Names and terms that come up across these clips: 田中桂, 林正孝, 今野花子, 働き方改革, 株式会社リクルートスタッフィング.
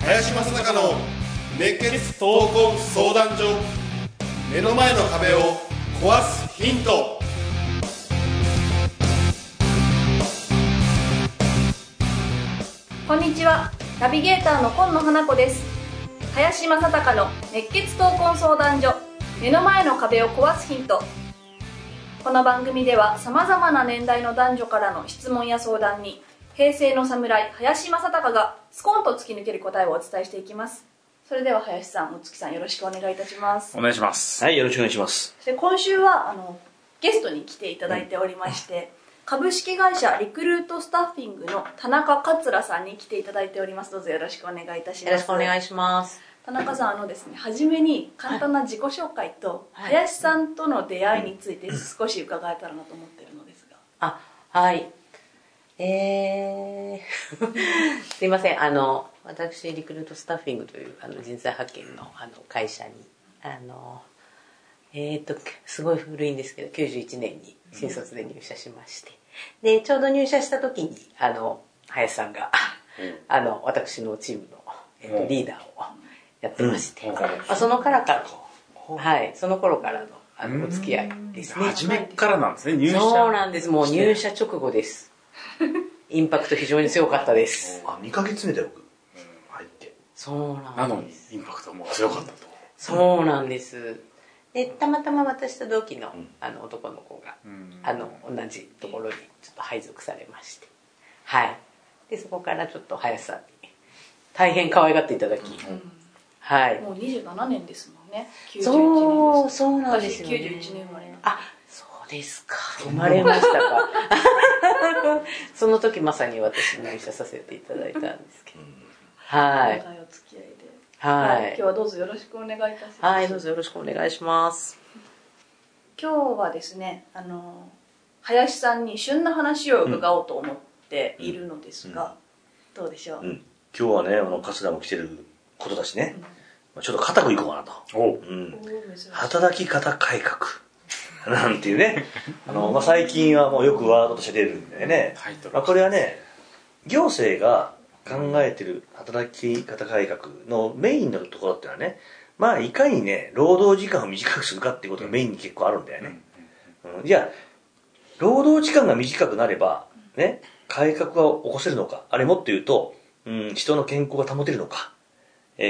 林正孝の熱血闘魂相談所、目の前の壁を壊すヒント。こんにちは、ナビゲーターの今野花子です。林正孝の熱血闘魂相談所、目の前の壁を壊すヒント。この番組ではさまざまな年代の男女からの質問や相談に、平成の侍林正孝がスコンと突き抜ける答えをお伝えしていきます。それでは林さん、お月さん、よろしくお願いいたします。お願いします。はい、よろしくお願いします。で、今週はゲストに来ていただいておりまして、株式会社リクルートスタッフィングの田中桂さんに来ていただいております。どうぞよろしくお願いいたします。よろしくお願いします。田中さん、ですね、初めに簡単な自己紹介と、林さんとの出会いについて少し伺えたらなと思っているのですが。はい、すいません、私リクルートスタッフィングという人材派遣の、会社にすごい古いんですけど91年に新卒で入社しまして、でちょうど入社した時に林さんが、私のチームの、リーダーをやってまして、その頃からの、お付き合いですね。初めからなんですね、入社。そうなんです、もう入社直後です。インパクト非常に強かったです。2ヶ月目で僕入って、そうなんです。なのにインパクトも強かったと。そうなんです。でたまたま私と同期 の、男の子が、同じところにちょっと配属されまして、でそこからちょっと林さんに大変可愛がっていただき、もう27年ですもんね。91年です。そうなんですよね。91年生まれなんで。あ、そうですか、生まれましたか。その時まさに私入社させていただいたんですけど、お付き合いで。今日はどうぞよろしくお願いいたします。どうぞよろしくお願いします。今日はですね、林さんに旬な話を伺おうと思っているのですが、どうでしょう。今日はね、桂も来てることだしね、ちょっと固くいこうかなと。働き方改革なんていうね、最近はもうよくワードとして出るんでね、これはね、行政が考えてる働き方改革のメインのところっていうのはね、いかにね、労働時間を短くするかっていうことがメインに結構あるんだよね。じゃあ、労働時間が短くなれば、改革は起こせるのか、あれもっと言うと、人の健康が保てるのか、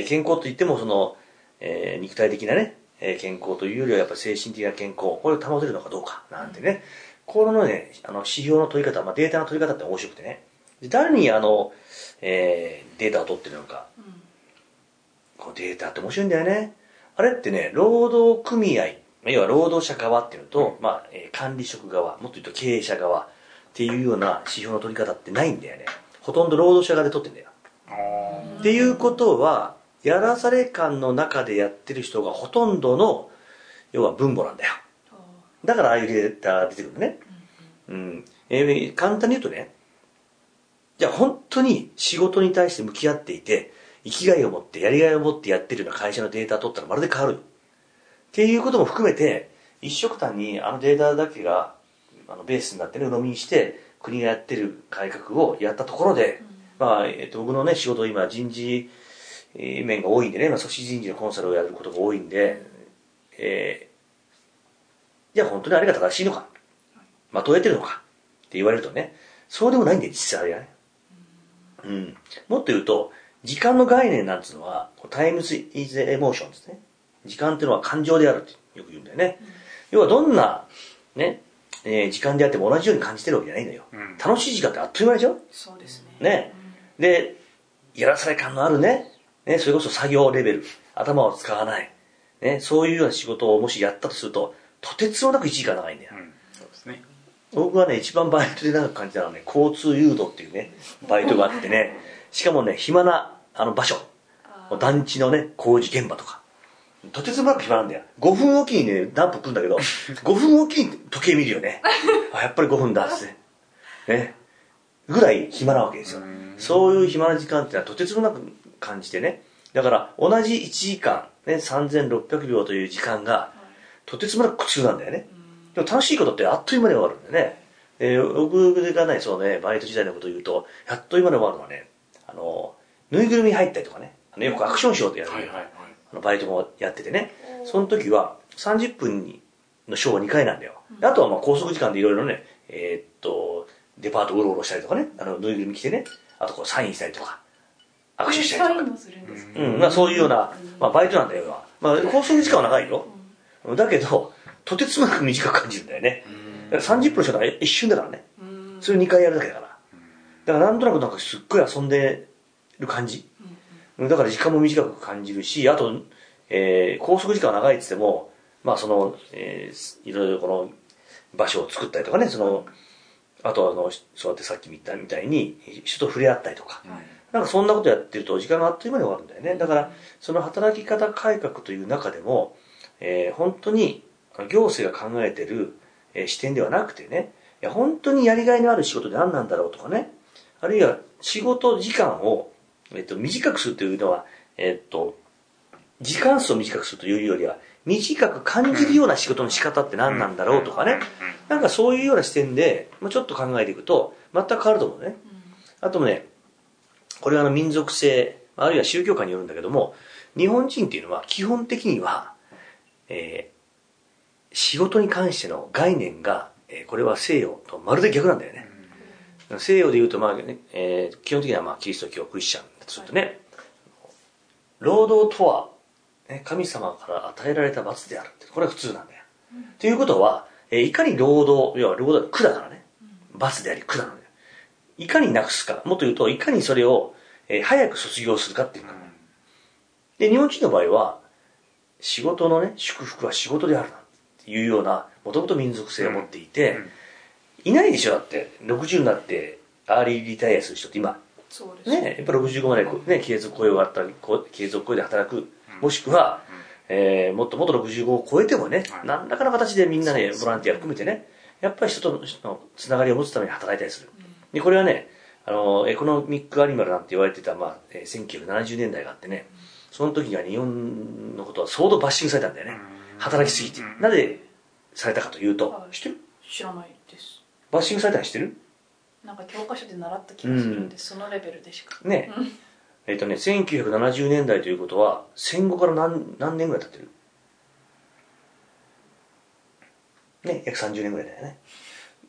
健康といっても、肉体的なね、健康というよりはやっぱり精神的な健康、これを保てるのかどうか、なんてね、これのね、指標の取り方、データの取り方って面白くてね、誰にデータを取ってるのか、このデータって面白いんだよね。あれってね、労働組合、要は労働者側っていうのと、管理職側、もっと言うと経営者側っていうような指標の取り方ってないんだよね。ほとんど労働者側で取ってんだよ。っていうことは、やらされ感の中でやってる人がほとんどの、要は分母なんだよ。だからああいうデータが出てくるね。簡単に言うとね、じゃあ本当に仕事に対して向き合っていて、生きがいを持ってやりがいを持ってやってるような会社のデータを取ったらまるで変わるっていうことも含めて、一色単にデータだけがベースになってね、鵜呑みにして国がやってる改革をやったところで、僕のね、仕事今人事面が多いんでね、組織人事のコンサルをやることが多いんで、じゃあ本当にあれが正しいのか、まとえてるのかって言われるとね、そうでもないんで、実際あれはね。もっと言うと、時間の概念なんていうのは、タイムズ・イズ・エモーションですね。時間っていうのは感情であるってよく言うんだよね。要はどんな、時間であっても同じように感じてるわけじゃないんだよ。楽しい時間ってあっという間でしょ。そうですね。で、やらされ感のあるそれこそ作業レベル、頭を使わない、そういうような仕事をもしやったとすると、とてつもなく1時間長いんだよ。そうですね。僕はね、一番バイトで長く感じたのはね、交通誘導っていうね、バイトがあってね、しかもね、暇な場所、団地のね、工事現場とか、とてつもなく暇なんだよ。5分おきにね、ダンプ来るんだけど、5分おきに時計見るよね。やっぱり5分だっつって。ぐらい暇なわけですよ。そういう暇な時間ってのはとてつもなく感じてね、だから同じ1時間、ね、3600秒という時間がとてつもなく苦痛なんだよね。でも楽しいことってあっという間に終わるんだよね。僕がね、そうね、バイト時代のことを言うと、やっと今で終わるのはね、ぬいぐるみ入ったりとかね、よくアクションショーってやる、はいはいはい、バイトもやっててね、その時は30分のショーは2回なんだよ。あとはまあ拘束時間でいろいろね、デパートうろうろしたりとかね、ぬいぐるみ着てね、あとこうサインしたりとか、握手したりとか。サインもするんですか？うん、まあそういうような、まあバイトなんだよ。まあ拘束時間は長いよ。だけど、とてつもなく短く感じるんだよね。30分のショーだから一瞬だからね。それを2回やるだけだから。だからなんとなくなんかすっごい遊んでる感じ。だから時間も短く感じるし、あと、拘束時間が長いって言っても、まあその、いろいろこの場所を作ったりとかね、その、あとそうやってさっき言ったみたいに、人と触れ合ったりとか、はい、なんかそんなことやってると時間があっという間に終わるんだよね。だから、その働き方改革という中でも、本当に行政が考えてる視点ではなくてね、いや本当にやりがいのある仕事で何なんだろうとかね、あるいは仕事時間を、短くするというのは、時間数を短くするというよりは、短く感じるような仕事の仕方って何なんだろうとかね、なんかそういうような視点で、ちょっと考えていくと、全く変わると思うね。あともね、これは民族性、あるいは宗教観によるんだけども、日本人っていうのは基本的には、仕事に関しての概念が、これは西洋とまるで逆なんだよね。西洋で言うと、基本的にはキリスト教、クリスチャンだとするとね、はい、労働とは、ね、神様から与えられた罰であるって、これは普通なんだよ。ということは、いかに労働、要は労働は苦だからね、罰であり苦なのよ。いかになくすか、もっと言うと、いかにそれを、早く卒業するかっていうか、で、日本人の場合は、仕事のね、祝福は仕事であるなっていうような、もともと民族性を持っていて、いないでしょ、だって。60になって、アーリーリタイアする人って今、そうですね、やっぱ65まで、ね、継続雇用があったり、継続雇用で働く、もしくは、もっともっと65を超えてもね、何らかの形でみんなね、ボランティア含めてね、やっぱり人とのつながりを持つために働いたりする。で、これはね、エコノミックアニマルなんて言われてた、1970年代があってね、その時には日本のことは相当バッシングされたんだよね。働きすぎて。なぜされたかというと、知ってる？知らないです。バッシングされたりしてる？なんか教科書で習った気がするんで、そのレベルでしか。ねえ。1970年代ということは、戦後から何年ぐらい経ってる？ね、約30年ぐらいだよね。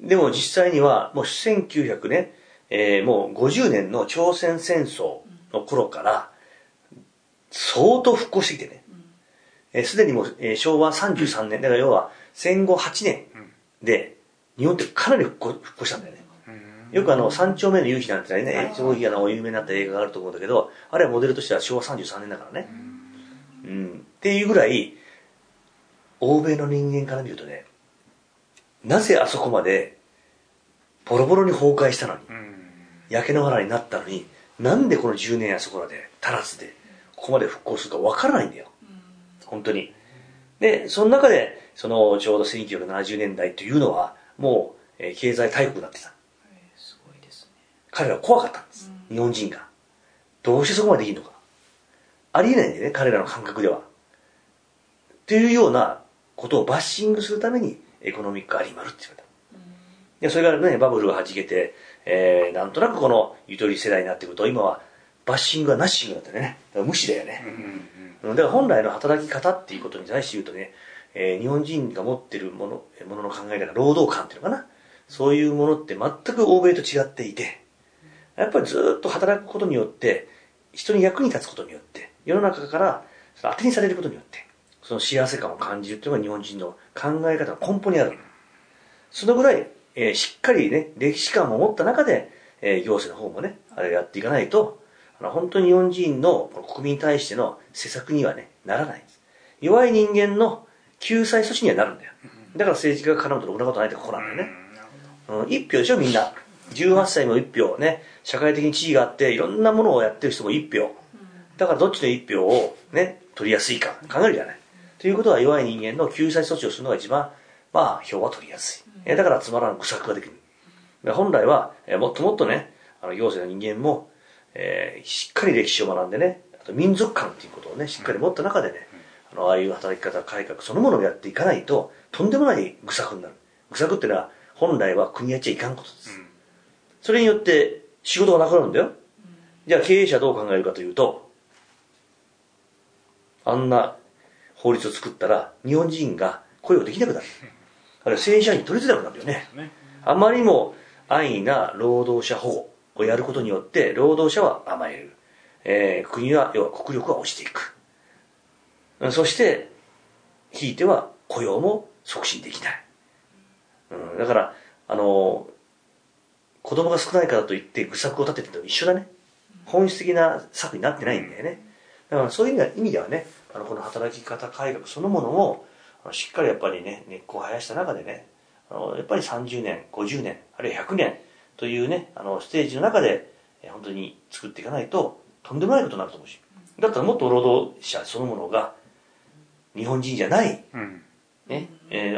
でも実際には、もう1900年、もう50年の朝鮮戦争の頃から、相当復興してきてね。すでにもう、昭和33年、だから要は戦後8年で、日本ってかなり復興したんだよね。よく三丁目の夕日なんてね、すごい有名になった映画があると思うんだけど、あれはモデルとしては昭和33年だからね。っていうぐらい、欧米の人間から見るとね、なぜあそこまでボロボロに崩壊したのに、焼け野原になったのに、なんでこの10年あそこらで足らずで、ここまで復興するかわからないんだよ。本当に。で、その中で、ちょうど1970年代というのは、もう、経済大国になってた。すごいですね。彼らは怖かったんです。日本人が。どうしてそこまでできるのか。ありえないんだよね、彼らの感覚では。というようなことをバッシングするために、エコノミックアニマルって言われた。で、それからね、バブルが弾けて、なんとなくこのゆとり世代になってくると、今はバッシングはナッシングだったね。だから無視だよね。だから本来の働き方っていうことに対して言うとね、日本人が持ってるものの考え方、労働観っていうのかな。そういうものって全く欧米と違っていて、やっぱりずっと働くことによって、人に役に立つことによって、世の中から当てにされることによって、その幸せ感を感じるっていうのが日本人の考え方の根本にある。そのぐらい、しっかりね、歴史観を持った中で、行政の方もね、あれをやっていかないと、本当に日本人の国民に対しての施策にはね、ならない。弱い人間の救済措置にはなるんだよ。だから政治家が絡むとろくなことないってここなんだよね。一票でしょ、みんな。18歳も一票ね。社会的に地位があって、いろんなものをやってる人も一票。だからどっちの一票をね、取りやすいか考えるじゃない。ということは弱い人間の救済措置をするのが一番、票は取りやすい。だからつまらぬ愚策ができる。本来は、もっともっとね、行政の人間も、しっかり歴史を学んでね、民族観ということをね、しっかり持った中でね、ああいう働き方改革そのものをやっていかないと、とんでもない愚策になる。愚策ってのは、本来は組合っちゃいかんことです。それによって、仕事がなくなるんだよ。じゃあ経営者どう考えるかというと、あんな法律を作ったら、日本人が雇用できなくなる。あるいは正社員に取りづらくなるよね。あまりも安易な労働者保護をやることによって、労働者は甘える。国は、要は国力は落ちていく。そして、ひいては雇用も促進できない。だから、子供が少ないからといって愚策を立ててるのと一緒だね。本質的な策になってないんだよね。だからそういう意味ではね、この働き方改革そのものを、しっかりやっぱりね、根っこを生やした中でね、やっぱり30年、50年、あるいは100年というね、ステージの中で、本当に作っていかないと、とんでもないことになると思うし。だったらもっと労働者そのものが、日本人じゃない、ね、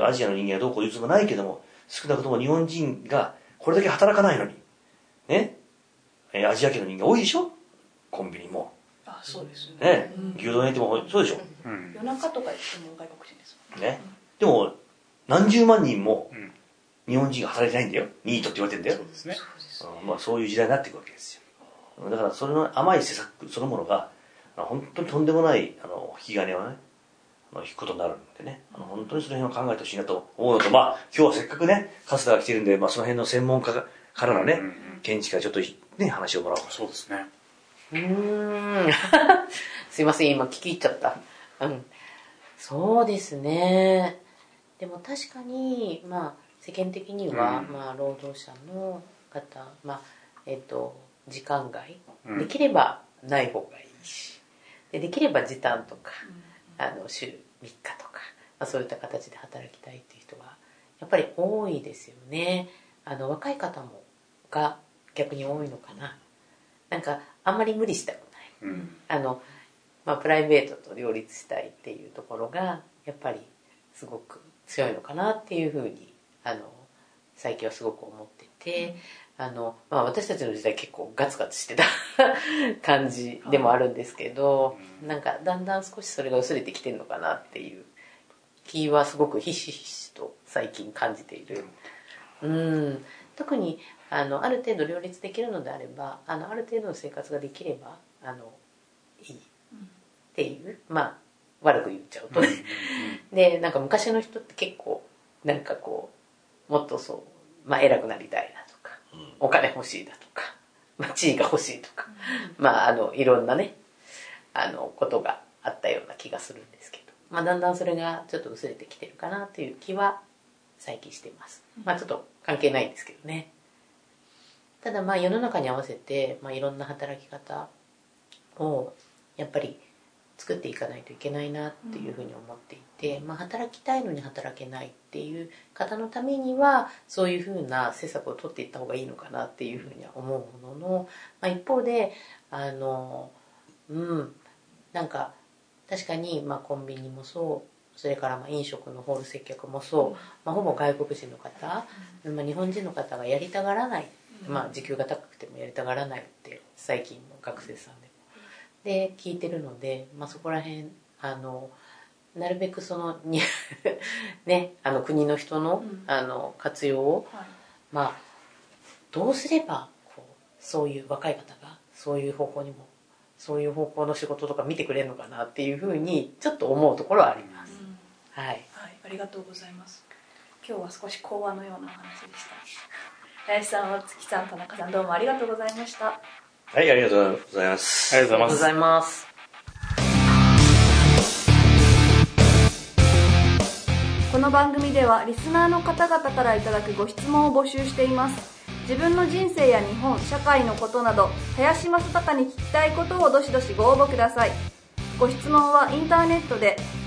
アジアの人間はどうこう言うつもりないけども、少なくとも日本人がこれだけ働かないのに、ね、アジア系の人間多いでしょ、コンビニも。あ、そうですね。ね、牛丼屋行ってもそうでしょ。夜中とか行っても外国人ですもんね。ね、でも何十万人も日本人が働いてないんだよ。ニートって言われてんだよ。そうですね。まあそういう時代になっていくわけですよ。だからそれの甘い施策そのものが本当にとんでもない引き金をね、引くことになるんでね、本当にその辺を考えてほしいなと思うのと、まあ、今日はせっかくね、春日が来てるんで、まあ、その辺の専門家からのね、見地からちょっとね、話をもらおう。そうですね。すいません、今聞き入っちゃった。そうですね。でも確かに、まあ、世間的には、まあ、労働者の方、まあ、時間外、できればない方がいいし、できれば時短とか、週3日とか、まあ、そういった形で働きたいっていう人がやっぱり多いですよね。若い方もが逆に多いのかな。なんかあんまり無理したくない、まあ、プライベートと両立したいっていうところがやっぱりすごく強いのかなっていうふうに最近はすごく思ってて、まあ、私たちの時代結構ガツガツしてた感じでもあるんですけど、なんかだんだん少しそれが薄れてきてるのかなっていう気はすごくひしひしと最近感じている。特にある程度両立できるのであれば、ある程度の生活ができればいいっていう、まあ悪く言っちゃうとねで、なんか昔の人って結構なんかこうもっとそう、まあ、偉くなりたいなとか、お金欲しいだとか、まあ、地位が欲しいとか、まあいろんなねことがあったような気がするんですけど、まあ、だんだんそれがちょっと薄れてきてるかなという気は最近してます。まあ、ちょっと関係ないんですけどね。ただまあ世の中に合わせて、まあ、いろんな働き方をやっぱり作っていかないといけないなっていうふうに思っていて、まあ、働きたいのに働けないっていう方のためにはそういうふうな政策を取っていった方がいいのかなっていうふうには思うものの、まあ、一方でなんか確かにまあコンビニもそう、それからまあ飲食のホール接客もそう、まあ、ほぼ外国人の方、まあ、日本人の方がやりたがらない、まあ、時給が高くてもやりたがらないって最近の学生さんでもで聞いてるので、まあ、そこら辺なるべくそのね、国の人の、活用を、まあ、どうすればこうそういう若い方がそういう方向にもそういう方向の仕事とか見てくれるのかなっていうふうにちょっと思うところはあります。はい、ありがとうございます。今日は少し講話のようなお話でした。林さん、大月さん、田中さん、どうもありがとうございました。はい、ありがとうございます。ありがとうございます。この番組ではリスナーの方々からいただくご質問を募集しています。自分の人生や日本、社会のことなど、林正孝に聞きたいことをどしどしご応募ください。ご質問はインターネットで